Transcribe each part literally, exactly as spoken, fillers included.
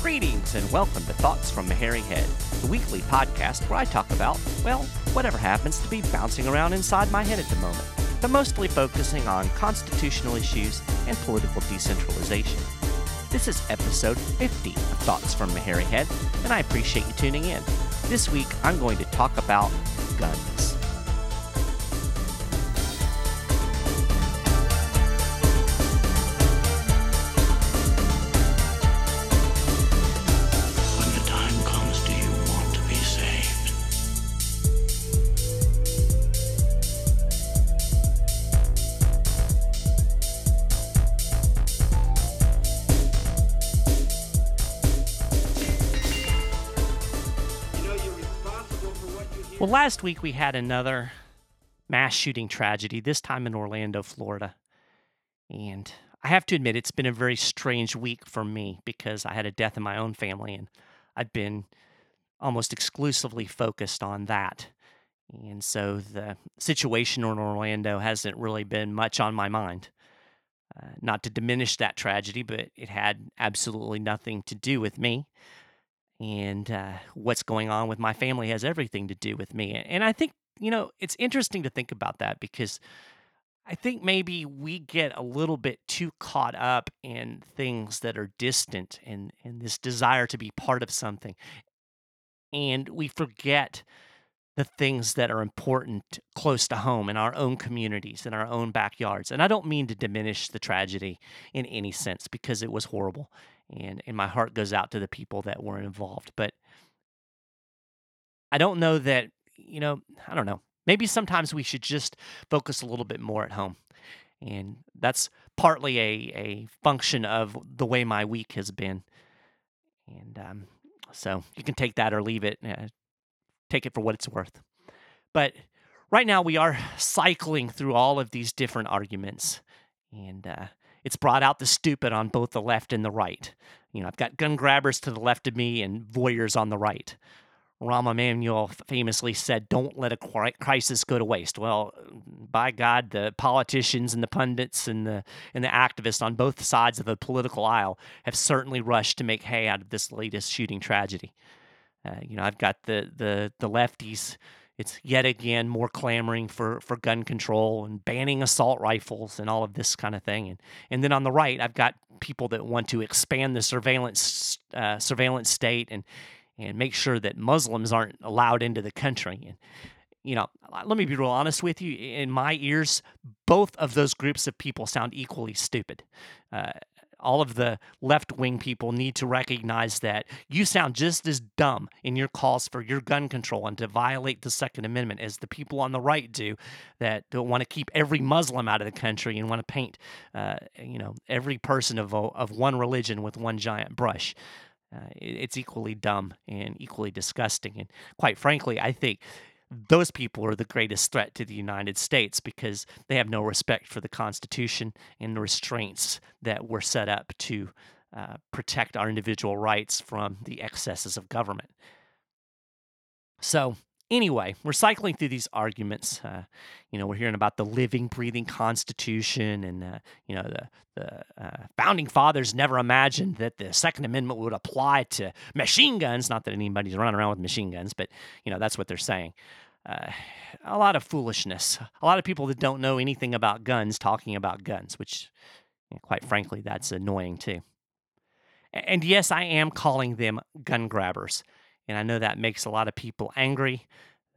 Greetings and welcome to Thoughts from Meharry Head, the weekly podcast where I talk about, well, whatever happens to be bouncing around inside my head at the moment, but mostly focusing on constitutional issues and political decentralization. This is episode fifty of Thoughts from Meharry Head, and I appreciate you tuning in. This week, I'm going to talk about guns. Well, last week we had another mass shooting tragedy, this time in Orlando, Florida. And I have to admit, it's been a very strange week for me because I had a death in my own family, and I've been almost exclusively focused on that. And so the situation in Orlando hasn't really been much on my mind. Uh, not to diminish that tragedy, but it had absolutely nothing to do with me. And uh, what's going on with my family has everything to do with me. And I think, you know, it's interesting to think about that because I think maybe we get a little bit too caught up in things that are distant and, and this desire to be part of something. And we forget the things that are important close to home in our own communities, in our own backyards. And I don't mean to diminish the tragedy in any sense because it was horrible. And, and my heart goes out to the people that were involved. But I don't know that, you know, I don't know. Maybe sometimes we should just focus a little bit more at home. And that's partly a, a function of the way my week has been. And um, so you can take that or leave it. Uh, take it for what it's worth. But right now we are cycling through all of these different arguments. And uh It's brought out the stupid on both the left and the right. You know, I've got gun grabbers to the left of me and voyeurs on the right. Rahm Emanuel famously said, don't let a crisis go to waste. Well, by God, the politicians and the pundits and the and the activists on both sides of the political aisle have certainly rushed to make hay out of this latest shooting tragedy. Uh, you know, I've got the, the, the lefties. It's yet again more clamoring for, for gun control and banning assault rifles and all of this kind of thing. And and then on the right, I've got people that want to expand the surveillance uh, surveillance state and and make sure that Muslims aren't allowed into the country. And you know, let me be real honest with you. In my ears, both of those groups of people sound equally stupid. Uh, all of the left-wing people need to recognize that you sound just as dumb in your calls for your gun control and to violate the Second Amendment as the people on the right do that want to keep every Muslim out of the country and want to paint, uh, you know, every person of of one religion with one giant brush. Uh, it's equally dumb and equally disgusting. And quite frankly, I think those people are the greatest threat to the United States because they have no respect for the Constitution and the restraints that were set up to uh, protect our individual rights from the excesses of government. So anyway, we're cycling through these arguments. Uh, you know, we're hearing about the living, breathing Constitution, and uh, you know, the the uh, founding fathers never imagined that the Second Amendment would apply to machine guns. Not that anybody's running around with machine guns, but you know, that's what they're saying. Uh, a lot of foolishness. A lot of people that don't know anything about guns talking about guns, which, you know, quite frankly, that's annoying too. And yes, I am calling them gun grabbers. And I know that makes a lot of people angry.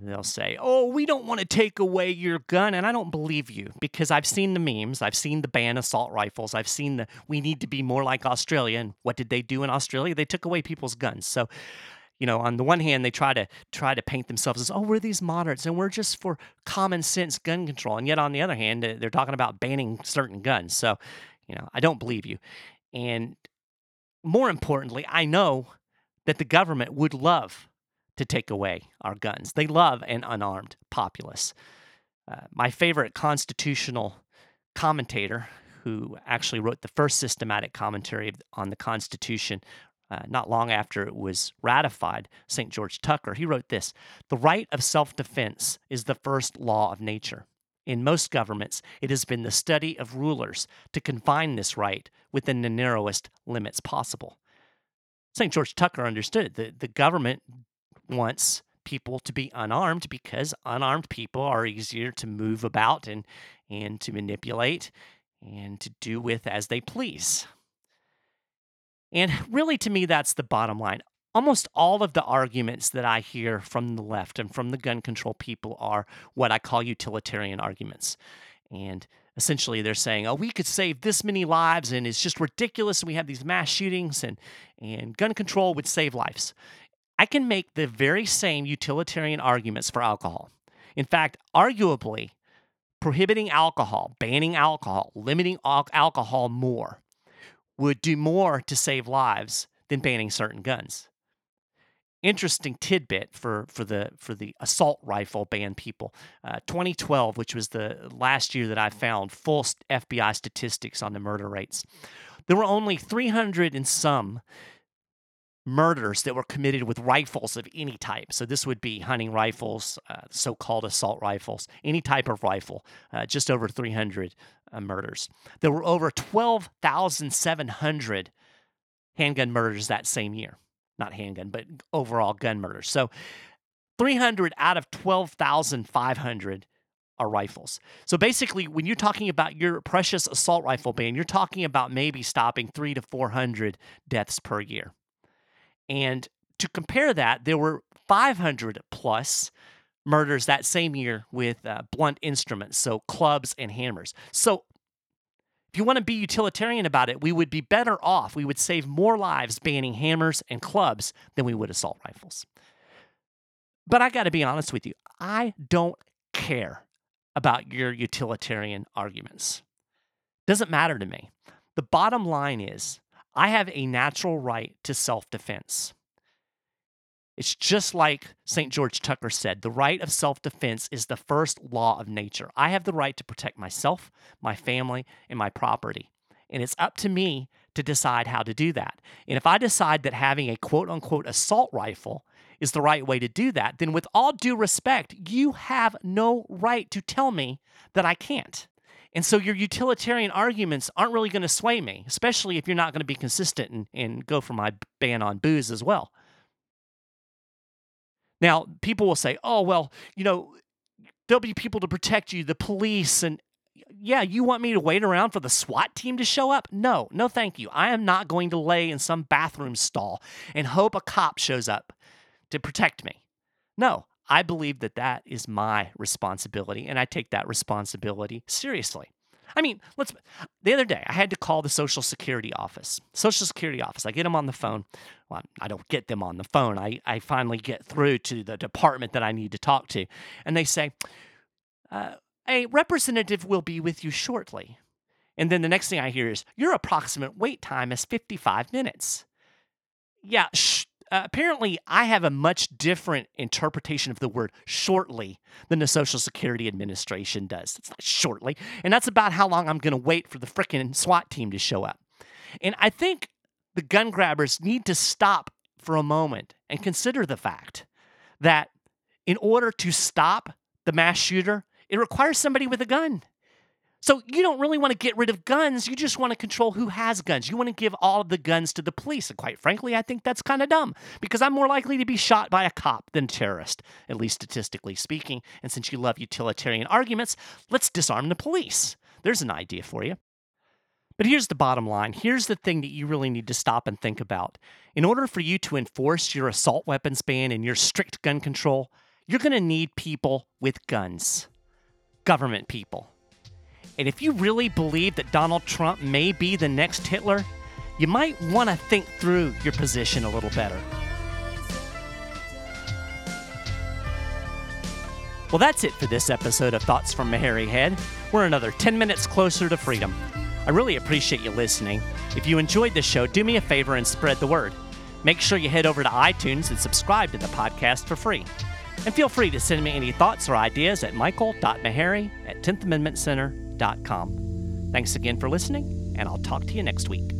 They'll say, oh, we don't want to take away your gun. And I don't believe you because I've seen the memes. I've seen the ban assault rifles. I've seen the we need to be more like Australia. And what did they do in Australia? They took away people's guns. So, you know, on the one hand, they try to try to paint themselves as, oh, we're these moderates and we're just for common sense gun control. And yet, on the other hand, they're talking about banning certain guns. So, You know, I don't believe you. And more importantly, I know that the government would love to take away our guns. They love an unarmed populace. Uh, my favorite constitutional commentator, who actually wrote the first systematic commentary on the Constitution uh, not long after it was ratified, Saint George Tucker, he wrote this: "The right of self-defense is the first law of nature. In most governments, it has been the study of rulers to confine this right within the narrowest limits possible." Saint George Tucker understood that the government wants people to be unarmed because unarmed people are easier to move about and, and to manipulate and to do with as they please. And really, to me, that's the bottom line. Almost all of the arguments that I hear from the left and from the gun control people are what I call utilitarian arguments. And essentially, they're saying, oh, we could save this many lives, and it's just ridiculous. We have these mass shootings, and, and gun control would save lives. I can make the very same utilitarian arguments for alcohol. In fact, arguably, prohibiting alcohol, banning alcohol, limiting al- alcohol more would do more to save lives than banning certain guns. Interesting tidbit for, for the for the assault rifle ban people. Uh, twenty twelve, which was the last year that I found full F B I statistics on the murder rates, there were only three hundred and some murders that were committed with rifles of any type. So this would be hunting rifles, uh, so-called assault rifles, any type of rifle, uh, just over three hundred uh, murders. There were over twelve thousand seven hundred handgun murders that same year. Not handgun, but overall gun murders. So three hundred out of twelve thousand five hundred are rifles. So basically, when you're talking about your precious assault rifle ban, you're talking about maybe stopping three to four hundred deaths per year. And to compare that, there were five hundred plus murders that same year with uh, blunt instruments, so clubs and hammers. So if you want to be utilitarian about it, we would be better off. We would save more lives banning hammers and clubs than we would assault rifles. But I got to be honest with you. I don't care about your utilitarian arguments. Doesn't matter to me. The bottom line is, I have a natural right to self-defense. It's just like Saint George Tucker said, the right of self-defense is the first law of nature. I have the right to protect myself, my family, and my property. And it's up to me to decide how to do that. And if I decide that having a quote-unquote assault rifle is the right way to do that, then with all due respect, you have no right to tell me that I can't. And so your utilitarian arguments aren't really going to sway me, especially if you're not going to be consistent and, and go for my ban on booze as well. Now, people will say, oh, well, you know, there'll be people to protect you, the police, and yeah, you want me to wait around for the SWAT team to show up? No, no thank you. I am not going to lay in some bathroom stall and hope a cop shows up to protect me. No. I believe that that is my responsibility, and I take that responsibility seriously. I mean, let's. The other day, I had to call the Social Security office. Social Security office. I get them on the phone. Well, I don't get them on the phone. I, I finally get through to the department that I need to talk to, and they say, uh, a representative will be with you shortly. And then the next thing I hear is, your approximate wait time is fifty-five minutes. Yeah, shh. Uh, apparently, I have a much different interpretation of the word shortly than the Social Security Administration does. It's not shortly. And that's about how long I'm going to wait for the frickin' SWAT team to show up. And I think the gun grabbers need to stop for a moment and consider the fact that in order to stop the mass shooter, it requires somebody with a gun. So you don't really want to get rid of guns. You just want to control who has guns. You want to give all of the guns to the police. And quite frankly, I think that's kind of dumb because I'm more likely to be shot by a cop than a terrorist, at least statistically speaking. And since you love utilitarian arguments, let's disarm the police. There's an idea for you. But here's the bottom line. Here's the thing that you really need to stop and think about. In order for you to enforce your assault weapons ban and your strict gun control, you're going to need people with guns. Government people. And if you really believe that Donald Trump may be the next Hitler, you might want to think through your position a little better. Well, that's it for this episode of Thoughts from Meharry Head. We're another ten minutes closer to freedom. I really appreciate you listening. If you enjoyed the show, do me a favor and spread the word. Make sure you head over to iTunes and subscribe to the podcast for free. And feel free to send me any thoughts or ideas at michael dot meharry at tenth amendment center dot com. Thanks again for listening, and I'll talk to you next week.